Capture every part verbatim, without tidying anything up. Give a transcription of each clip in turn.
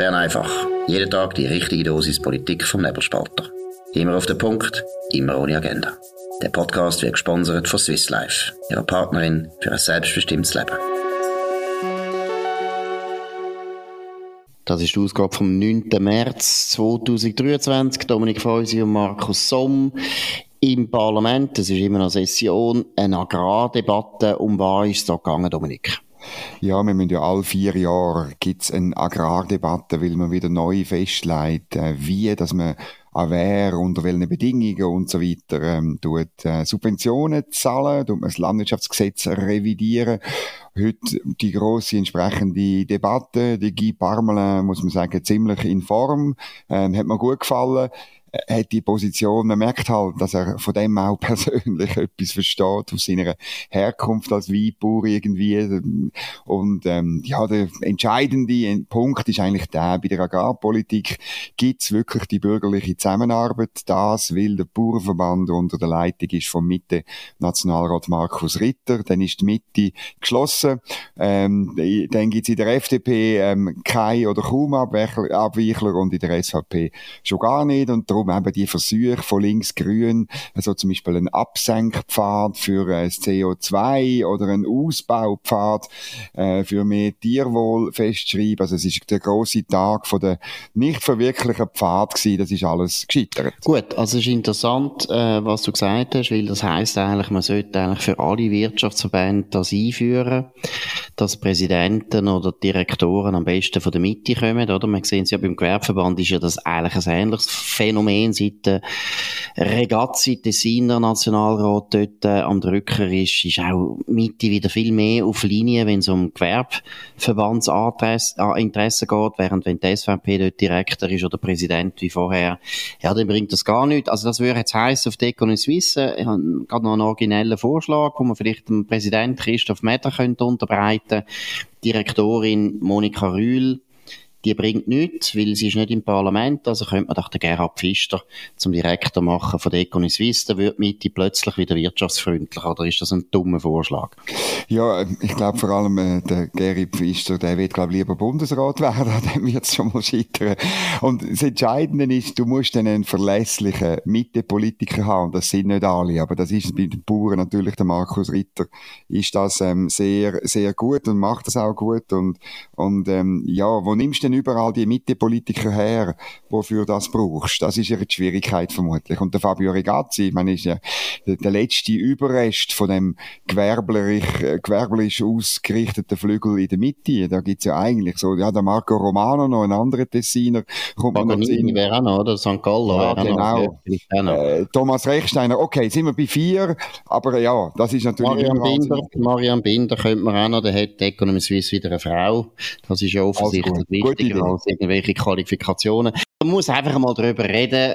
Bern einfach. Jeden Tag die richtige Dosis Politik vom Nebelspalter. Immer auf den Punkt, immer ohne Agenda. Der Podcast wird gesponsert von Swiss Life, ihrer Partnerin für ein selbstbestimmtes Leben. Das ist die Ausgabe vom neunten März zweitausenddreiundzwanzig. Dominik Feusi und Markus Somm im Parlament. Es ist immer eine Session, eine Agrardebatte. Um was ist es da gegangen, Dominik? Ja, wir müssen ja alle vier Jahre gibt's eine Agrardebatte, weil man wieder neu festlegt, wie, dass man an wer, unter welchen Bedingungen und so weiter, ähm, tut, äh, Subventionen zahlen, tut man das Landwirtschaftsgesetz revidieren. Heute die grosse entsprechende Debatte, die Guy Parmelin, muss man sagen, ziemlich in Form, ähm, hat mir gut gefallen. Hat die Position, man merkt halt, dass er von dem auch persönlich etwas versteht, aus seiner Herkunft als Weinbauer irgendwie. Und ähm, ja, der entscheidende Punkt ist eigentlich der, bei der Agrarpolitik gibt's wirklich die bürgerliche Zusammenarbeit. Das will der Bauernverband unter der Leitung ist vom Mitte-Nationalrat Markus Ritter. Dann ist die Mitte geschlossen. Ähm, dann gibt's in der F D P ähm, kein oder kaum Abweichler und in der S V P schon gar nicht. Und um eben die Versuche von links-grün, also zum Beispiel einen Absenkpfad für das C O zwei oder einen Ausbaupfad äh, für mehr Tierwohl festschreiben. Also es ist der grosse Tag von der nicht verwirklichen Pfad gewesen. Das ist alles gescheitert. Gut, also es ist interessant, äh, was du gesagt hast, weil das heisst eigentlich, man sollte eigentlich für alle Wirtschaftsverbände das einführen, dass Präsidenten oder Direktoren am besten von der Mitte kommen, oder? Man sieht es ja beim Gewerbeverband, ist ja das eigentlich ein ähnliches Phänomen, seit der Regazzi, Tessiner Nationalrat dort äh, am Drücker ist, ist auch Mitte wieder viel mehr auf Linie, wenn es um Gewerbeverbandsinteressen geht, während wenn die S V P dort Direktor ist oder Präsident wie vorher, ja, dann bringt das gar nichts. Also das würde jetzt heissen, auf die Economiesuisse, ich habe gerade noch einen originellen Vorschlag, wo man vielleicht dem Präsidenten Christoph Meder könnte unterbreiten. Direktorin Monika Rühl, die bringt nichts, weil sie ist nicht im Parlament, also könnte man doch den Gerhard Pfister zum Direktor machen von der Economiesuisse, dann wird die Mitte plötzlich wieder wirtschaftsfreundlich, oder ist das ein dummer Vorschlag? Ja, ich glaube vor allem äh, der Gerhard Pfister, der wird glaube lieber Bundesrat werden, dann wird es schon mal scheitern. Und das Entscheidende ist, du musst dann einen verlässlichen Mitte-Politiker haben, und das sind nicht alle, aber das ist bei den Bauern natürlich, der Markus Ritter ist das ähm, sehr, sehr gut und macht das auch gut und, und ähm, ja, wo nimmst du überall die Mitte-Politiker her, wofür das brauchst. Das ist ja die Schwierigkeit vermutlich. Und der Fabio Regazzi, ich meine, ist ja der letzte Überrest von dem gewerblich, gewerblich ausgerichteten Flügel in der Mitte. Da gibt's ja eigentlich so, ja, der Marco Romano noch, ein anderer Tessiner. Paganini wäre auch noch, oder? Sankt Gallen ja, wäre genau. Noch. Äh, Thomas Rechsteiner, okay, sind wir bei vier, aber ja, das ist natürlich... Marianne Binder, Marianne Binder könnte man auch noch, da hat die Economiesuisse wieder eine Frau. Das ist ja offensichtlich wichtig. Als irgendwelche Qualifikationen. Man muss einfach mal darüber reden,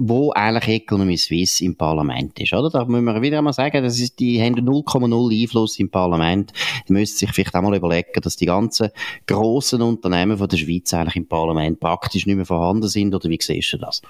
wo eigentlich Economiesuisse im Parlament ist, oder? Da müssen wir wieder einmal sagen, das ist, die haben null Komma null Einfluss im Parlament. Die müssen sich vielleicht auch mal überlegen, dass die ganzen grossen Unternehmen von der Schweiz eigentlich im Parlament praktisch nicht mehr vorhanden sind, oder wie siehst du das?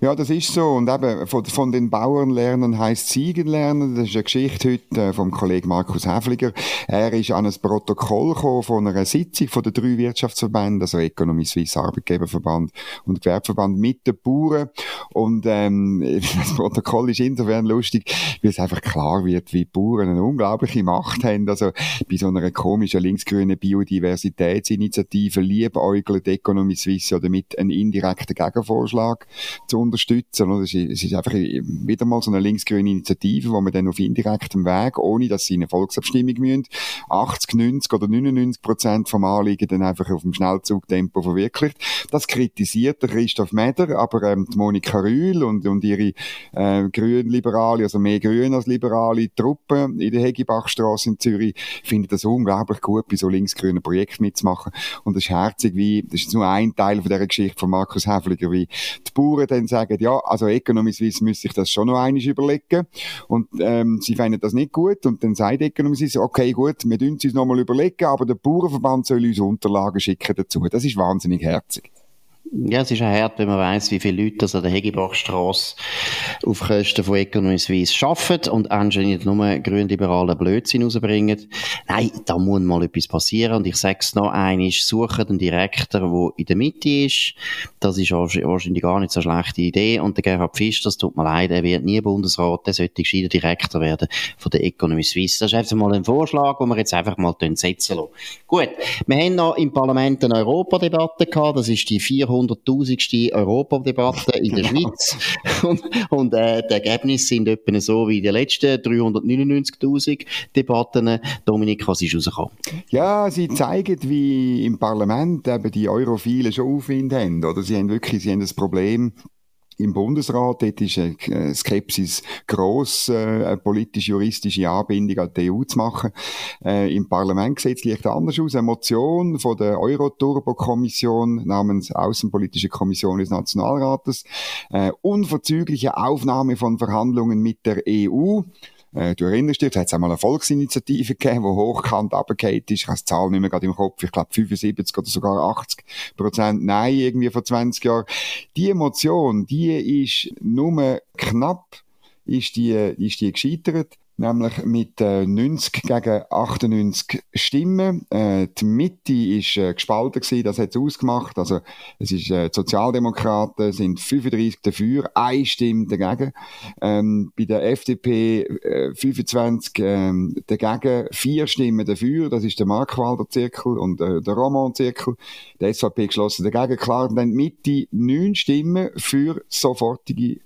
Ja, das ist so. Und eben, von, von den Bauern lernen heisst Siegen lernen. Das ist eine Geschichte heute vom Kollegen Markus Häfliger. Er ist an ein Protokoll gekommen von einer Sitzung von den drei Wirtschaftsverbänden, also Economiesuisse, Arbeitgeberverband und Gewerbeverband mit den Bauern. Und Und ähm, das Protokoll ist insofern lustig, weil es einfach klar wird, wie Bauern eine unglaubliche Macht haben. Also bei so einer komischen linksgrünen Biodiversitätsinitiative liebäugelt Economiesuisse oder mit einem indirekten Gegenvorschlag zu unterstützen. Es ist, ist einfach wieder mal so eine linksgrüne Initiative, wo man dann auf indirektem Weg, ohne dass sie eine Volksabstimmung müssen, achtzig, neunzig oder neunundneunzig Prozent vom Anliegen dann einfach auf dem Schnellzugtempo verwirklicht. Das kritisiert der Christoph Meder, aber ähm, die Monika Rühl Und, und ihre äh, grün-liberale, also mehr grün als liberale Truppe in der Hegibachstrasse in Zürich, findet das unglaublich gut, bei so linksgrünen Projekten mitzumachen. Und das ist herzig, wie, das ist nur ein Teil von dieser Geschichte von Markus Häfliger, wie die Bauern dann sagen, ja, also Economiesuisse müsste ich das schon noch einmal überlegen. Und ähm, sie finden das nicht gut. Und dann sagt Economiesuisse, okay, gut, wir dürfen es uns nochmal überlegen, aber der Bauernverband soll uns Unterlagen schicken dazu. Das ist wahnsinnig herzig. Ja, es ist auch hart, wenn man weiss, wie viele Leute das an der Hegibachstrasse auf Kosten von Economiesuisse arbeiten und anscheinend nur grünliberalen Blödsinn rausbringen. Nein, da muss mal etwas passieren. Und ich sage es noch einmal, suchen einen Direktor, der in der Mitte ist. Das ist wahrscheinlich gar nicht so eine schlechte Idee. Und der Gerhard Pfister, das tut mir leid, er wird nie Bundesrat, der sollte gescheiter Direktor werden von der Economiesuisse. Das ist einfach mal ein Vorschlag, den wir jetzt einfach mal setzen lassen. Gut, wir haben noch im Parlament eine Europadebatte gehabt. Das ist die vierhunderttausendste Europadebatte in der Schweiz. Und, und äh, die Ergebnisse sind etwa so wie die letzten dreihundertneunundneunzigtausend Debatten. Dominik, was ist rausgekommen? Ja, sie zeigen, wie im Parlament eben die Europhilen schon Aufwind haben. Oder? Sie haben wirklich sie haben das Problem im Bundesrat, dort ist eine Skepsis gross, eine politisch-juristische Anbindung an die E U zu machen. Äh, im Parlament sieht es leicht anders aus. Eine Motion von der Euro-Turbo-Kommission namens Außenpolitische Kommission des Nationalrates. Äh, unverzügliche Aufnahme von Verhandlungen mit der E U. Du erinnerst dich, es hat einmal eine Volksinitiative gegeben, die hochkant runtergefallen ist. Ich habe die Zahl nicht mehr gerade im Kopf. Ich glaube fünfundsiebzig oder sogar achtzig Prozent Nein, irgendwie vor zwanzig Jahren. Die Motion, die ist nur knapp, ist die, ist die gescheitert. Nämlich mit äh, neunzig gegen achtundneunzig Stimmen. Äh, die Mitte ist äh, gespalten gewesen, das hat's ausgemacht. Also, es ist, äh, die Sozialdemokraten sind fünfunddreißig dafür, eine Stimme dagegen. Ähm, bei der F D P äh, fünfundzwanzig ähm, dagegen, vier Stimmen dafür. Das ist der Markwalder Zirkel und äh, der Romano Zirkel. Der S V P geschlossen dagegen, klar. Und dann die Mitte neun Stimmen für sofortige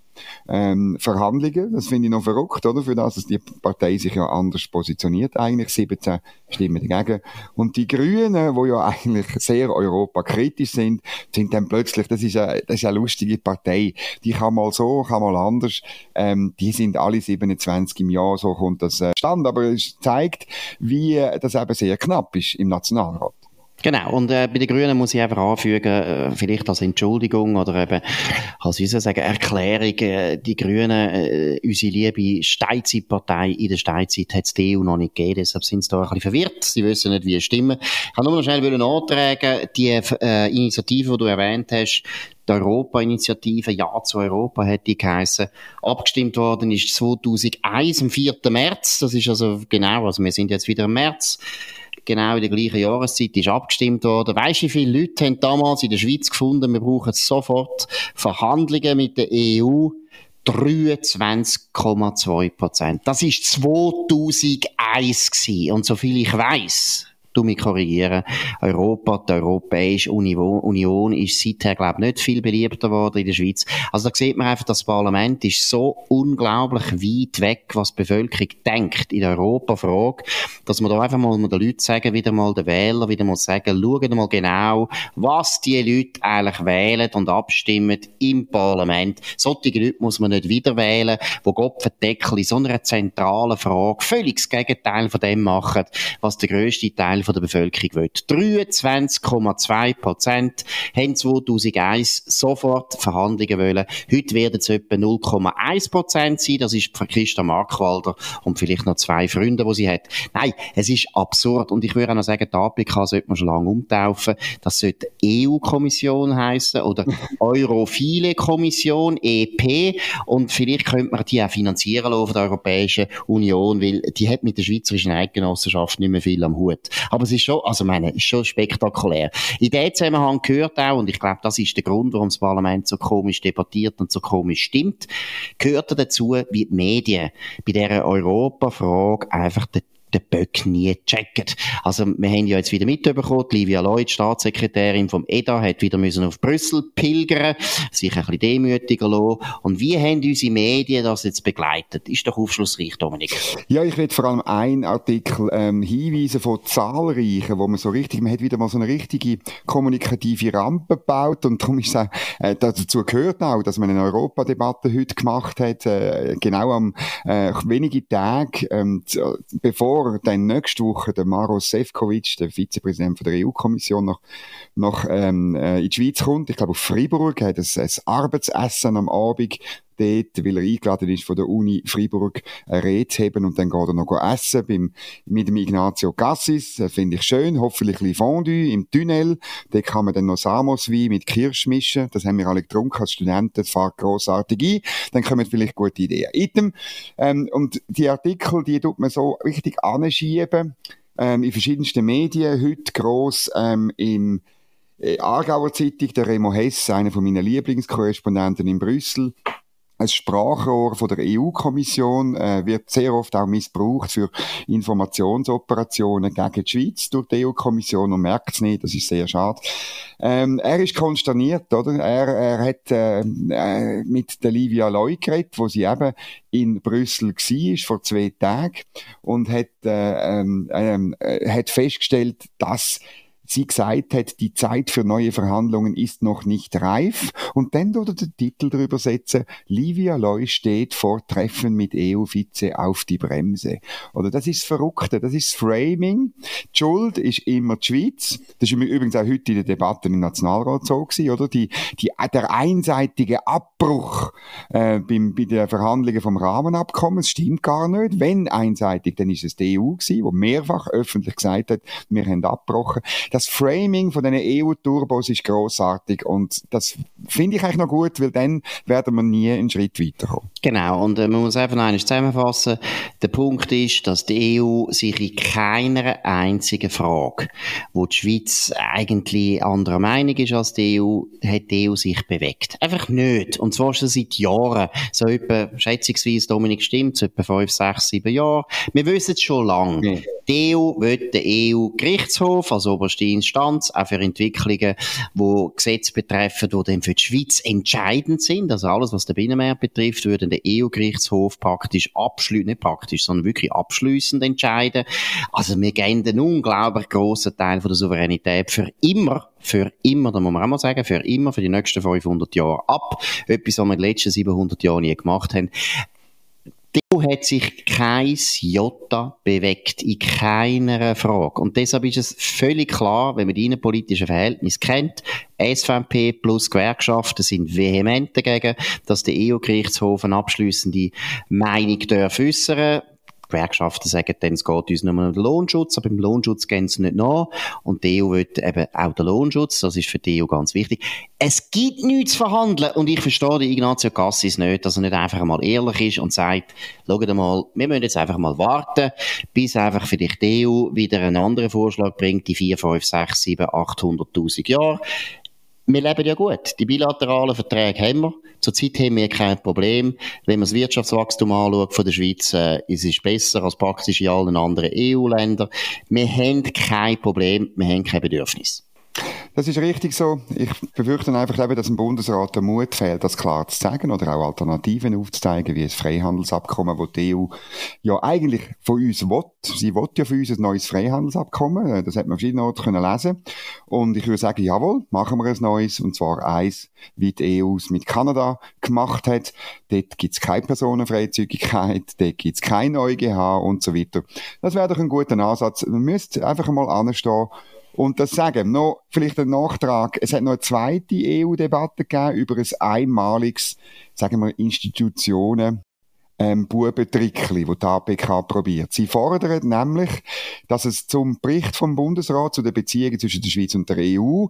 Ähm, Verhandlungen, das finde ich noch verrückt, oder? Für das, dass die Partei sich ja anders positioniert, eigentlich siebzehn Stimmen dagegen. Und die Grünen, die ja eigentlich sehr europakritisch sind, sind dann plötzlich, das ist eine, das ist eine lustige Partei, die kann mal so, kann mal anders, ähm, die sind alle siebenundzwanzig im Jahr, so kommt das äh, stand, aber es zeigt, wie äh, das eben sehr knapp ist im Nationalrat. Genau, und äh, bei den Grünen muss ich einfach anfügen, äh, vielleicht als Entschuldigung oder eben als ich sagen, Erklärung, äh, die Grünen, äh, unsere liebe Steinzeitpartei, in der Steinzeit hat es die E U noch nicht gegeben, deshalb sind sie da ein bisschen verwirrt, sie wissen nicht, wie es stimmen. Ich kann nur noch schnell antragen, die äh, Initiative, die du erwähnt hast, die Europa-Initiative, Ja zu Europa, hätte die geheissen. Abgestimmt worden ist zweitausendeins, am vierten März, das ist also genau, also wir sind jetzt wieder im März, genau in der gleichen Jahreszeit ist abgestimmt worden. Weisst du, wie viele Leute haben damals in der Schweiz gefunden, wir brauchen sofort Verhandlungen mit der E U? dreiundzwanzig Komma zwei Prozent. Das war zweitausendeins gewesen. Und soviel ich weiss, du mich korrigieren. Europa, die Europäische Union ist seither, glaube ich, nicht viel beliebter geworden in der Schweiz. Also da sieht man einfach, das Parlament ist so unglaublich weit weg, was die Bevölkerung denkt in der Europa-Frage, dass man da einfach mal den Leuten sagen, wieder mal den Wählern, wieder mal sagen, schauen mal genau, was die Leute eigentlich wählen und abstimmen im Parlament. Solche Leute muss man nicht wieder wählen, die Gopfendeckel in so einer zentralen Frage völlig das Gegenteil von dem machen, was der grösste Teil von der Bevölkerung will. dreiundzwanzig Komma zwei Prozent haben zweitausendeins sofort Verhandlungen wollen. Heute werden es etwa null Komma eins Prozent sein. Das ist Christa Markwalder und vielleicht noch zwei Freunde, die sie hat. Nein, es ist absurd. Und ich würde auch noch sagen, die A P K sollte man schon lange umtaufen. Das sollte E U-Kommission heissen oder Europhile-Kommission, E P. Und vielleicht könnte man die auch finanzieren lassen von der Europäischen Union, weil die hat mit der Schweizerischen Eidgenossenschaft nicht mehr viel am Hut. Aber es ist schon, also meine, es ist schon spektakulär. In diesem Zusammenhang gehört auch, und ich glaube, das ist der Grund, warum das Parlament so komisch debattiert und so komisch stimmt, gehört dazu, wie die Medien bei dieser Europa-Frage einfach den den Böck nie checken. Also, wir haben ja jetzt wieder mitbekommen, Livia Leu, die Staatssekretärin vom E D A, hat wieder müssen auf Brüssel pilgern, sich ein bisschen demütiger lassen. Und wie haben unsere Medien das jetzt begleitet? Ist doch aufschlussreich, Dominik. Ja, ich will vor allem einen Artikel ähm, hinweisen von zahlreichen, wo man so richtig, man hat wieder mal so eine richtige kommunikative Rampe gebaut und darum ist es auch, äh, dazu gehört auch, dass man eine Europadebatte heute gemacht hat, äh, genau am äh, wenige Tage, äh, bevor dann nächste Woche der Maros Sefcovic, der Vizepräsident von der E U-Kommission, noch, noch ähm, in die Schweiz kommt. Ich glaube, auf Freiburg hat es ein Arbeitsessen am Abend. dort, weil er eingeladen ist von der Uni Freiburg, eine Rede zu haben, und dann geht er noch essen beim, mit dem Ignazio Cassis. Das finde ich schön. Hoffentlich ein bisschen Fondue im Tunnel. Dort kann man dann noch Samoswein mit Kirsch mischen. Das haben wir alle getrunken als Studenten. Das fährt grossartig ein. Dann kommen vielleicht gute Ideen. Item. Ähm, und die Artikel, die tut man so richtig anschieben, ähm, in verschiedensten Medien. Heute gross ähm, im Aargauer Zeitung, der Remo Hess, einer von meinen Lieblingskorrespondenten in Brüssel. Ein Sprachrohr von der E U-Kommission äh, wird sehr oft auch missbraucht für Informationsoperationen gegen die Schweiz durch die E U-Kommission und merkt es nicht, das ist sehr schade. Ähm, er ist konsterniert, oder? Er, er hat äh, mit der Livia Leu geredet, wo sie eben in Brüssel war, vor zwei Tagen, und hat, äh, äh, äh, hat festgestellt, dass sie gesagt hat, die Zeit für neue Verhandlungen ist noch nicht reif. Und dann würde der Titel darüber setzen, Livia Leu steht vor Treffen mit E U-Vize auf die Bremse. Oder das ist das Verrückte, das ist das Framing. Die Schuld ist immer die Schweiz. Das ist übrigens auch heute in der Debatte im Nationalrat so gewesen, oder? Die, die, der einseitige Abbruch äh, beim, bei den Verhandlungen vom Rahmenabkommen, das stimmt gar nicht. Wenn einseitig, dann ist es die E U gewesen, die mehrfach öffentlich gesagt hat, wir haben abgebrochen. Das Das Framing von diesen E U-Turbos ist grossartig und das finde ich eigentlich noch gut, weil dann werden wir nie einen Schritt weiterkommen. Genau, und äh, man muss einfach noch einmal zusammenfassen. Der Punkt ist, dass die E U sich in keiner einzigen Frage, wo die Schweiz eigentlich anderer Meinung ist als die E U, hat die E U sich bewegt. Einfach nicht. Und zwar schon seit Jahren. So etwa, schätzungsweise, Dominik stimmt, so etwa fünf, sechs, sieben Jahre. Wir wissen es schon lange. Ja. Die E U will den E U-Gerichtshof als oberste Instanz, auch für Entwicklungen, die Gesetze betreffen, die dann für die Schweiz entscheidend sind. Also alles, was den Binnenmarkt betrifft, würde der E U-Gerichtshof praktisch abschließend, nicht praktisch, sondern wirklich abschliessend entscheiden. Also wir geben den unglaublich grossen Teil von der Souveränität für immer, für immer, da muss man auch mal sagen, für immer, für die nächsten fünfhundert Jahre ab. Etwas, was wir in den letzten siebenhundert Jahren nie gemacht haben. Die E U hat sich kein Jota bewegt, in keiner Frage. Und deshalb ist es völlig klar, wenn man die innenpolitischen Verhältnisse kennt, S V P plus Gewerkschaften sind vehement dagegen, dass der E U-Gerichtshof eine abschliessende Meinung äußern darf. Gewerkschaften sagen dann, es geht uns nur um den Lohnschutz, aber im Lohnschutz gehen sie nicht nach. Und die E U will eben auch den Lohnschutz, das ist für die E U ganz wichtig. Es gibt nichts zu verhandeln und ich verstehe den Ignazio Cassis nicht, dass er nicht einfach mal ehrlich ist und sagt, schaut mal, wir müssen jetzt einfach mal warten, bis einfach vielleicht die E U wieder einen anderen Vorschlag bringt, die vier, fünf, sechs, sieben, achthunderttausend Jahre. Wir leben ja gut. Die bilateralen Verträge haben wir. Zurzeit haben wir kein Problem. Wenn man das Wirtschaftswachstum anschaut von der Schweiz, äh, es ist besser als praktisch in allen anderen E U-Ländern. Wir haben kein Problem, wir haben kein Bedürfnis. Das ist richtig so. Ich befürchte einfach eben, dass dem Bundesrat der Mut fehlt, das klar zu sagen oder auch Alternativen aufzuzeigen, wie ein Freihandelsabkommen, das die E U ja eigentlich von uns will. Sie will ja von uns ein neues Freihandelsabkommen. Das hat man verschiedene Orte können lesen. Und ich würde sagen, jawohl, machen wir ein neues. Und zwar eins, wie die E U es mit Kanada gemacht hat. Dort gibt es keine Personenfreizügigkeit, dort gibt es kein E U G H und so weiter. Das wäre doch ein guter Ansatz. Man müsste einfach mal anstehen und das sagen. Noch vielleicht ein Nachtrag. Es hat noch eine zweite E U-Debatte gegeben über ein einmaliges, sagen wir, Institutionen, ähm, Bubentrickli, wo die A P K probiert. Sie fordern nämlich, dass es zum Bericht vom Bundesrat zu den Beziehungen zwischen der Schweiz und der E U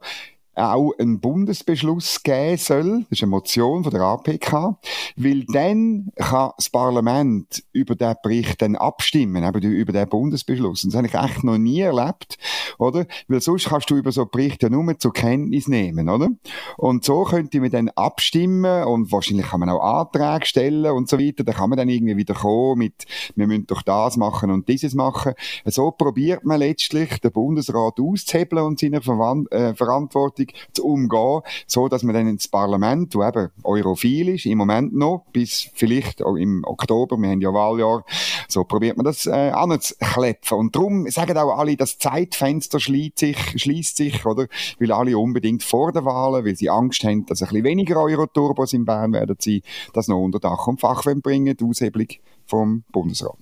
auch einen Bundesbeschluss geben soll, das ist eine Motion von der A P K, weil dann kann das Parlament über den Bericht dann abstimmen, eben über den Bundesbeschluss. Und das habe ich echt noch nie erlebt, oder? Weil sonst kannst du über so Berichte nur zur Kenntnis nehmen, oder? Und so könnte man dann abstimmen und wahrscheinlich kann man auch Anträge stellen und so weiter, da kann man dann irgendwie wieder kommen mit, wir müssen doch das machen und dieses machen. So probiert man letztlich, den Bundesrat auszuhebeln und seiner Verwand- äh, Verantwortung zu umgehen, so dass man dann ins Parlament, das eben europhil ist, im Moment noch, bis vielleicht auch im Oktober, wir haben ja Wahljahr, so probiert man das äh, anzuklepfen. Und darum sagen auch alle, das Zeitfenster schließt sich, schließt sich, oder? Weil alle unbedingt vor der Wahl, weil sie Angst haben, dass ein bisschen weniger Euro-Turbos in Bern werden sein, das noch unter Dach und Fach bringen, die Aushebelung vom Bundesrat.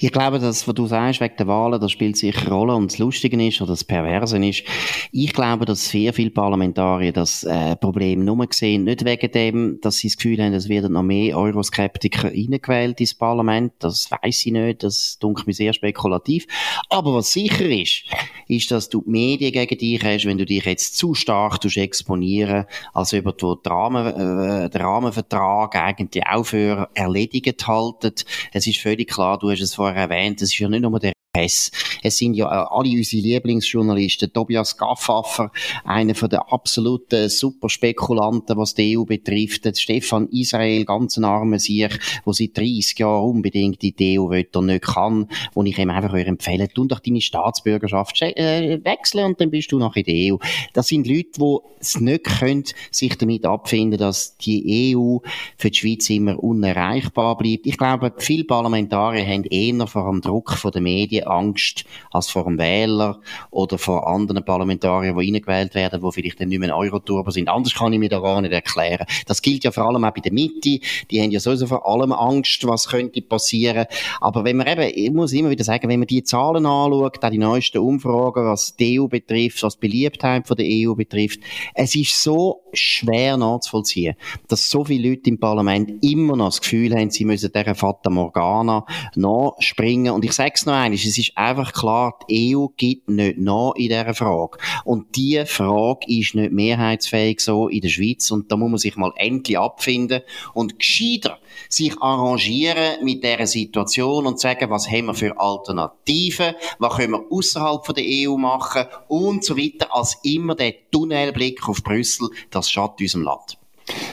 Ich glaube, dass, was du sagst, wegen der Wahlen, das spielt sicher eine Rolle. Und das Lustige ist, oder das Perverse ist, ich glaube, dass sehr viele Parlamentarier das äh, Problem nur sehen, nicht wegen dem, dass sie das Gefühl haben, es werden noch mehr Euroskeptiker reingewählt ins Parlament. Das weiss ich nicht, das dunkelt mich sehr spekulativ. Aber was sicher ist, ist, dass du die Medien gegen dich hast, wenn du dich jetzt zu stark exponieren, als über den Rahmen, äh, den Rahmenvertrag eigentlich auch für erledigt halten. Es ist völlig klar, du hast es vorher erwähnt, es ist ja nicht nur der Hess. Es sind ja alle unsere Lieblingsjournalisten, Tobias Gaffaffer, einer von den absoluten Superspekulanten, was die E U betrifft, Stefan Israel, ganz ein armer Sieg, der seit dreißig Jahren unbedingt in die E U will und nicht kann, wo ich ihm einfach empfehle, tu doch deine Staatsbürgerschaft wechseln und dann bist du noch in der E U. Das sind Leute, die es nicht können, sich damit abfinden, dass die E U für die Schweiz immer unerreichbar bleibt. Ich glaube, viele Parlamentarier haben eher vor dem Druck der Medien Angst als vor einem Wähler oder vor anderen Parlamentariern, die reingewählt werden, die vielleicht dann nicht mehr Euro-Turbo sind. Anders kann ich mir da gar nicht erklären. Das gilt ja vor allem auch bei der Mitte. Die haben ja sowieso vor allem Angst, was könnte passieren. Aber wenn man eben, ich muss immer wieder sagen, wenn man die Zahlen anschaut, auch die neuesten Umfragen, was die E U betrifft, was die Beliebtheit von der E U betrifft, es ist so schwer nachzuvollziehen, dass so viele Leute im Parlament immer noch das Gefühl haben, sie müssen dieser Fata Morgana nachspringen. Und ich sage es noch einmal, es ist einfach klar, die E U gibt nicht nach in dieser Frage. Und diese Frage ist nicht mehrheitsfähig so in der Schweiz. Und da muss man sich mal endlich abfinden und gescheiter sich arrangieren mit dieser Situation und sagen, was haben wir für Alternativen, was können wir außerhalb von der E U machen und so weiter, als immer der Tunnelblick auf Brüssel, das schadet unserem Land.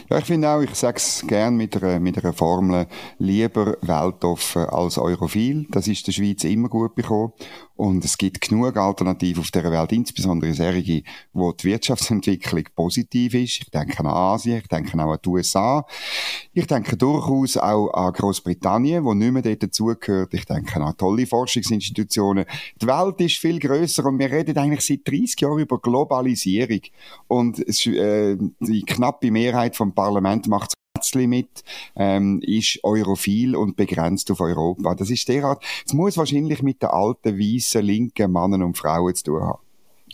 Ja, ich finde auch, ich sage es gerne mit einer, mit einer Formel, lieber weltoffen als europhil. Das ist der Schweiz immer gut bekommen. Und es gibt genug Alternativen auf dieser Welt, insbesondere solche, wo die Wirtschaftsentwicklung positiv ist. Ich denke an Asien, ich denke auch an die U S A. Ich denke durchaus auch an Großbritannien, wo nicht mehr dort dazugehört. Ich denke an tolle Forschungsinstitutionen. Die Welt ist viel grösser und wir reden eigentlich seit dreißig Jahren über Globalisierung. Und es, äh, die knappe Mehrheit vom Parlament macht mit, ähm, ist europhil und begrenzt auf Europa. Das ist derart, es muss wahrscheinlich mit den alten, weissen, linken Männern und Frauen zu tun haben.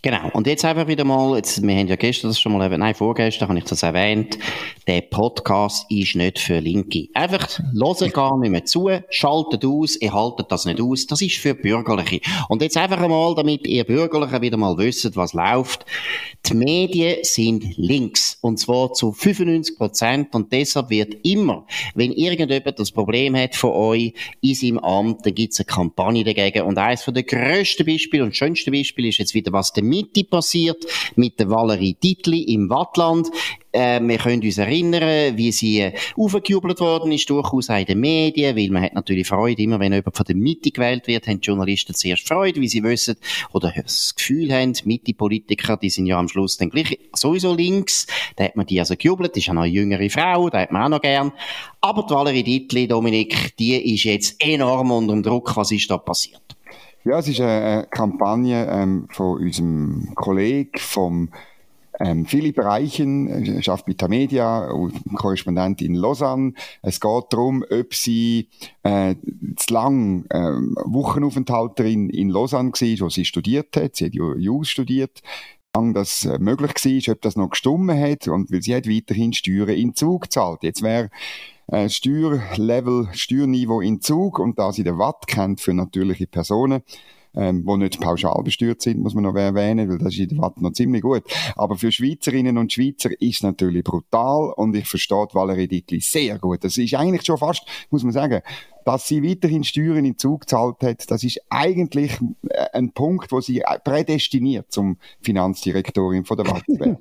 Genau. Und jetzt einfach wieder mal, jetzt, wir haben ja gestern das schon mal erwähnt, nein, vorgestern habe ich das erwähnt, der Podcast ist nicht für Linke. Einfach hören gar nicht mehr zu, schaltet aus, ihr haltet das nicht aus, das ist für Bürgerliche. Und jetzt einfach einmal, damit ihr Bürgerlichen wieder mal wisst, was läuft, die Medien sind links. Und zwar zu fünfundneunzig Prozent und deshalb wird immer, wenn irgendjemand das Problem hat von euch in seinem Amt, dann gibt es eine Kampagne dagegen. Und eines der grössten Beispiele und schönsten Beispiele ist jetzt wieder, was der Mitte passiert, mit der Valerie Dietli im Wattland. Äh, wir können uns erinnern, wie sie äh, aufgejubelt worden ist, durchaus auch in den Medien, weil man hat natürlich Freude, immer wenn jemand von der Mitte gewählt wird, haben die Journalisten zuerst Freude, wie sie wissen, oder das Gefühl haben, Mitte-Politiker, die sind ja am Schluss dann gleich sowieso links, da hat man die also gejubelt, das ist ja noch eine jüngere Frau, da hat man auch noch gern. Aber die Valerie Dietli, Dominik, die ist jetzt enorm unter dem Druck, was ist da passiert? Ja, es ist eine Kampagne ähm, von unserem Kollegen, vom ähm, Philipp Reichen, schafft bei Tamedia, Korrespondent in Lausanne. Es geht darum, ob sie äh, zu lang ähm, Wochenaufenthalterin in Lausanne war, wo sie studiert hat, sie hat Jus studiert, lang das möglich war, ob das noch gestimmt hat, und weil sie hat weiterhin Steuern in Zug zahlt. Jetzt wäre Äh, Steuerlevel, Steuerniveau in Zug, und da sie den Watt kennt für natürliche Personen, ähm, die nicht pauschal besteuert sind, muss man noch erwähnen, weil das ist in der Watt noch ziemlich gut. Aber für Schweizerinnen und Schweizer ist es natürlich brutal, und ich verstehe Valerie Dietli sehr gut. Das ist eigentlich schon fast, muss man sagen, dass sie weiterhin Steuern in Zug gezahlt hat, das ist eigentlich ein Punkt, wo sie prädestiniert zum Finanzdirektorin von der Watt zu werden.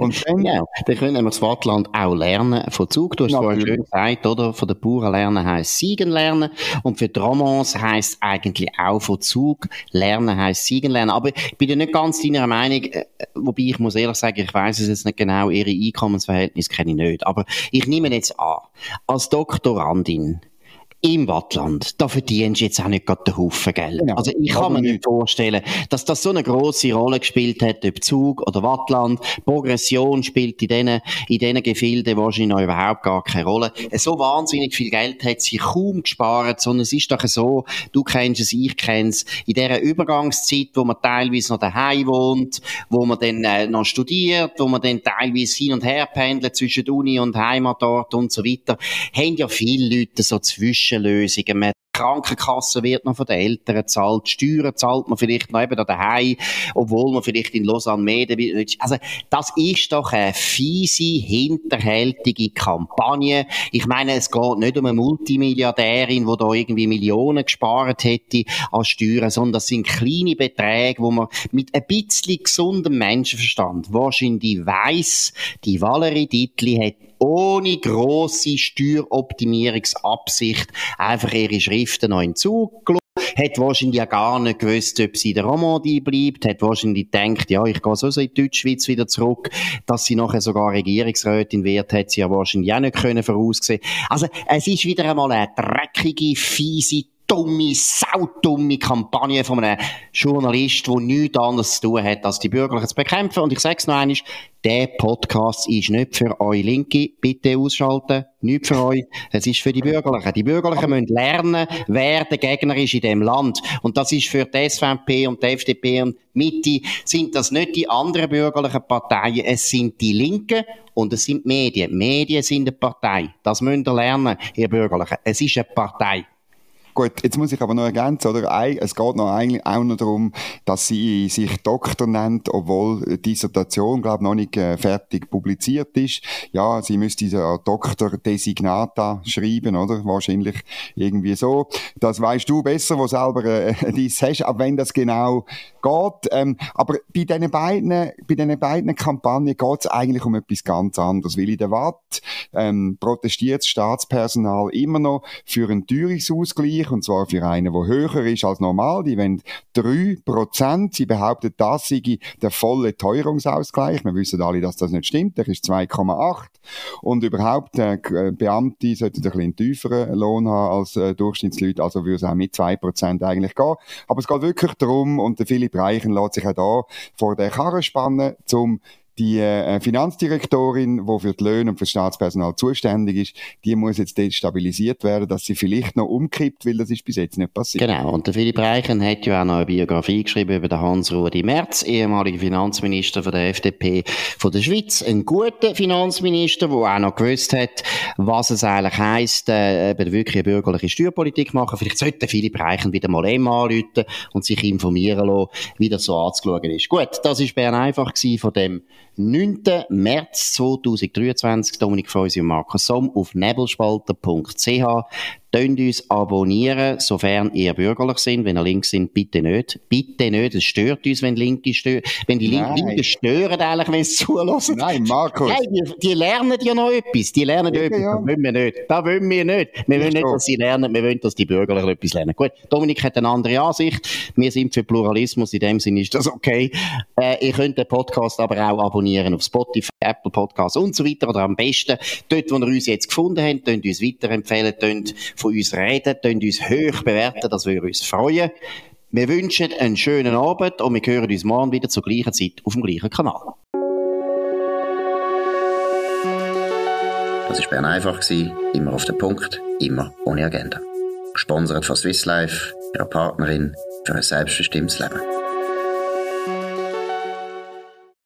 Und dann, ja, dann können wir das Wattland auch lernen von Zug. Du hast es vorhin schön gesagt, oder? Von den Bauern lernen heisst Siegen lernen, und für die Romance heisst eigentlich auch von Zug lernen heisst Siegen lernen. Aber ich bin ja nicht ganz deiner Meinung, wobei ich muss ehrlich sagen, ich weiss es jetzt nicht genau, ihre Einkommensverhältnisse kenne ich nicht, aber ich nehme jetzt an, als Doktorandin im Wattland, da verdienst du jetzt auch nicht gerade den Haufen Geld. Genau. Also ich kann aber mir nicht vorstellen, dass das so eine grosse Rolle gespielt hat, ob Zug oder Wattland. Progression spielt in diesen in diesen Gefilden wahrscheinlich noch überhaupt gar keine Rolle. So wahnsinnig viel Geld hat sie kaum gespart, sondern es ist doch so, du kennst es, ich kenne es, in dieser Übergangszeit, wo man teilweise noch daheim wohnt, wo man dann äh, noch studiert, wo man dann teilweise hin und her pendelt zwischen Uni und Heimatort und so weiter, haben ja viele Leute so Zwischenlösungen. Man Die Krankenkasse wird noch von den Eltern gezahlt, Steuern zahlt man vielleicht noch eben da daheim, obwohl man vielleicht in Lausanne mehr. Also das ist doch eine fiese, hinterhältige Kampagne. Ich meine, es geht nicht um eine Multimilliardärin, die da irgendwie Millionen gespart hätte an Steuern, sondern das sind kleine Beträge, wo man mit ein bisschen gesundem Menschenverstand wahrscheinlich weiss, die Valerie Dietli hat ohne grosse Steueroptimierungsabsicht einfach ihre Schriften noch in Zug gelassen. Hat wahrscheinlich ja gar nicht gewusst, ob sie in der Romandie bleibt. Hat wahrscheinlich gedacht, ja, ich gehe so in die Deutschschweiz wieder zurück. Dass sie nachher sogar Regierungsrätin wird, hat sie ja wahrscheinlich auch nicht können voraussehen. Also, es ist wieder einmal eine dreckige, fiese, dumme, saudumme Kampagne von einem Journalist, der nichts anderes zu tun hat, als die Bürgerlichen zu bekämpfen. Und ich sage es noch einmal, der Podcast ist nicht für euch Linke. Bitte ausschalten. Nicht für euch. Es ist für die Bürgerlichen. Die Bürgerlichen müssen lernen, wer der Gegner ist in diesem Land. Und das ist für die S V P und die F D P und Mitte, sind das nicht die anderen bürgerlichen Parteien. Es sind die Linken und es sind die Medien. Die Medien sind eine Partei. Das müsst ihr lernen, ihr Bürgerlichen. Es ist eine Partei. Gut, jetzt muss ich aber noch ergänzen, oder? Es geht noch eigentlich auch noch darum, dass sie sich Doktor nennt, obwohl die Dissertation, glaube ich, noch nicht äh, fertig publiziert ist. Ja, sie müsste ja Doktor Designata schreiben, oder? Wahrscheinlich irgendwie so. Das weißt du besser, wo selber äh, dies hast, aber wenn das genau geht. Ähm, aber bei diesen beiden, bei diesen beiden Kampagnen geht es eigentlich um etwas ganz anderes, weil in der Watt ähm, protestiert das Staatspersonal immer noch für einen Teuerungsausgleich, und zwar für einen, der höher ist als normal. Die wollen drei Prozent. Sie behaupten, das sei der volle Teuerungsausgleich. Wir wissen alle, dass das nicht stimmt. Das ist zwei Komma acht. Und überhaupt, äh, Beamte sollten ein bisschen tieferen Lohn haben als äh, Durchschnittsleute. Also würde es auch mit zwei Prozent eigentlich gehen. Aber es geht wirklich darum, und der Philipp Reichen lässt sich auch da vor der Karre spannen, um die äh, Finanzdirektorin, die für die Löhne und für das Staatspersonal zuständig ist, die muss jetzt destabilisiert werden, dass sie vielleicht noch umkippt, weil das ist bis jetzt nicht passiert. Genau, und der Philipp Reichen hat ja auch noch eine Biografie geschrieben über den Hans-Rudi Merz, ehemaliger Finanzminister von der F D P von der Schweiz. Ein guter Finanzminister, der auch noch gewusst hat, was es eigentlich heisst, äh, eben wirklich eine bürgerliche Steuerpolitik machen. Vielleicht sollte Philipp Reichen wieder mal eben anrufen und sich informieren lassen, wie das so anzuschauen ist. Gut, das war Bern einfach von dem neunten März zweitausenddreiundzwanzig, Dominik Feusi und Markus Somm auf nebelspalter punkt c h. Tönt uns abonnieren, sofern ihr bürgerlich sind. Wenn ihr links sind, bitte nicht. Bitte nicht, es stört uns, wenn Linke stören. Wenn die Nein. Linken stören, eigentlich, wenn sie zulassen. Nein, Markus. Nein, die, die lernen ja noch etwas. Die lernen ja, etwas. Ja. Das wollen wir nicht. Das wollen wir nicht. Wir wollen nicht, dass sie lernen. Wir wollen, dass die Bürgerlichen etwas lernen. Gut, Dominik hat eine andere Ansicht. Wir sind für Pluralismus. In dem Sinne ist das okay. Äh, ihr könnt den Podcast aber auch abonnieren auf Spotify, Apple Podcasts und so weiter. Oder am besten dort, wo ihr uns jetzt gefunden habt, könnt ihr uns weiterempfehlen, könnt von uns reden, könnt uns hoch bewerten, das würde uns freuen. Wir wünschen einen schönen Abend und wir hören uns morgen wieder zur gleichen Zeit auf dem gleichen Kanal. Das war Bern einfach, immer auf den Punkt, immer ohne Agenda. Gesponsert von Swiss Life, ihrer Partnerin für ein selbstbestimmtes Leben.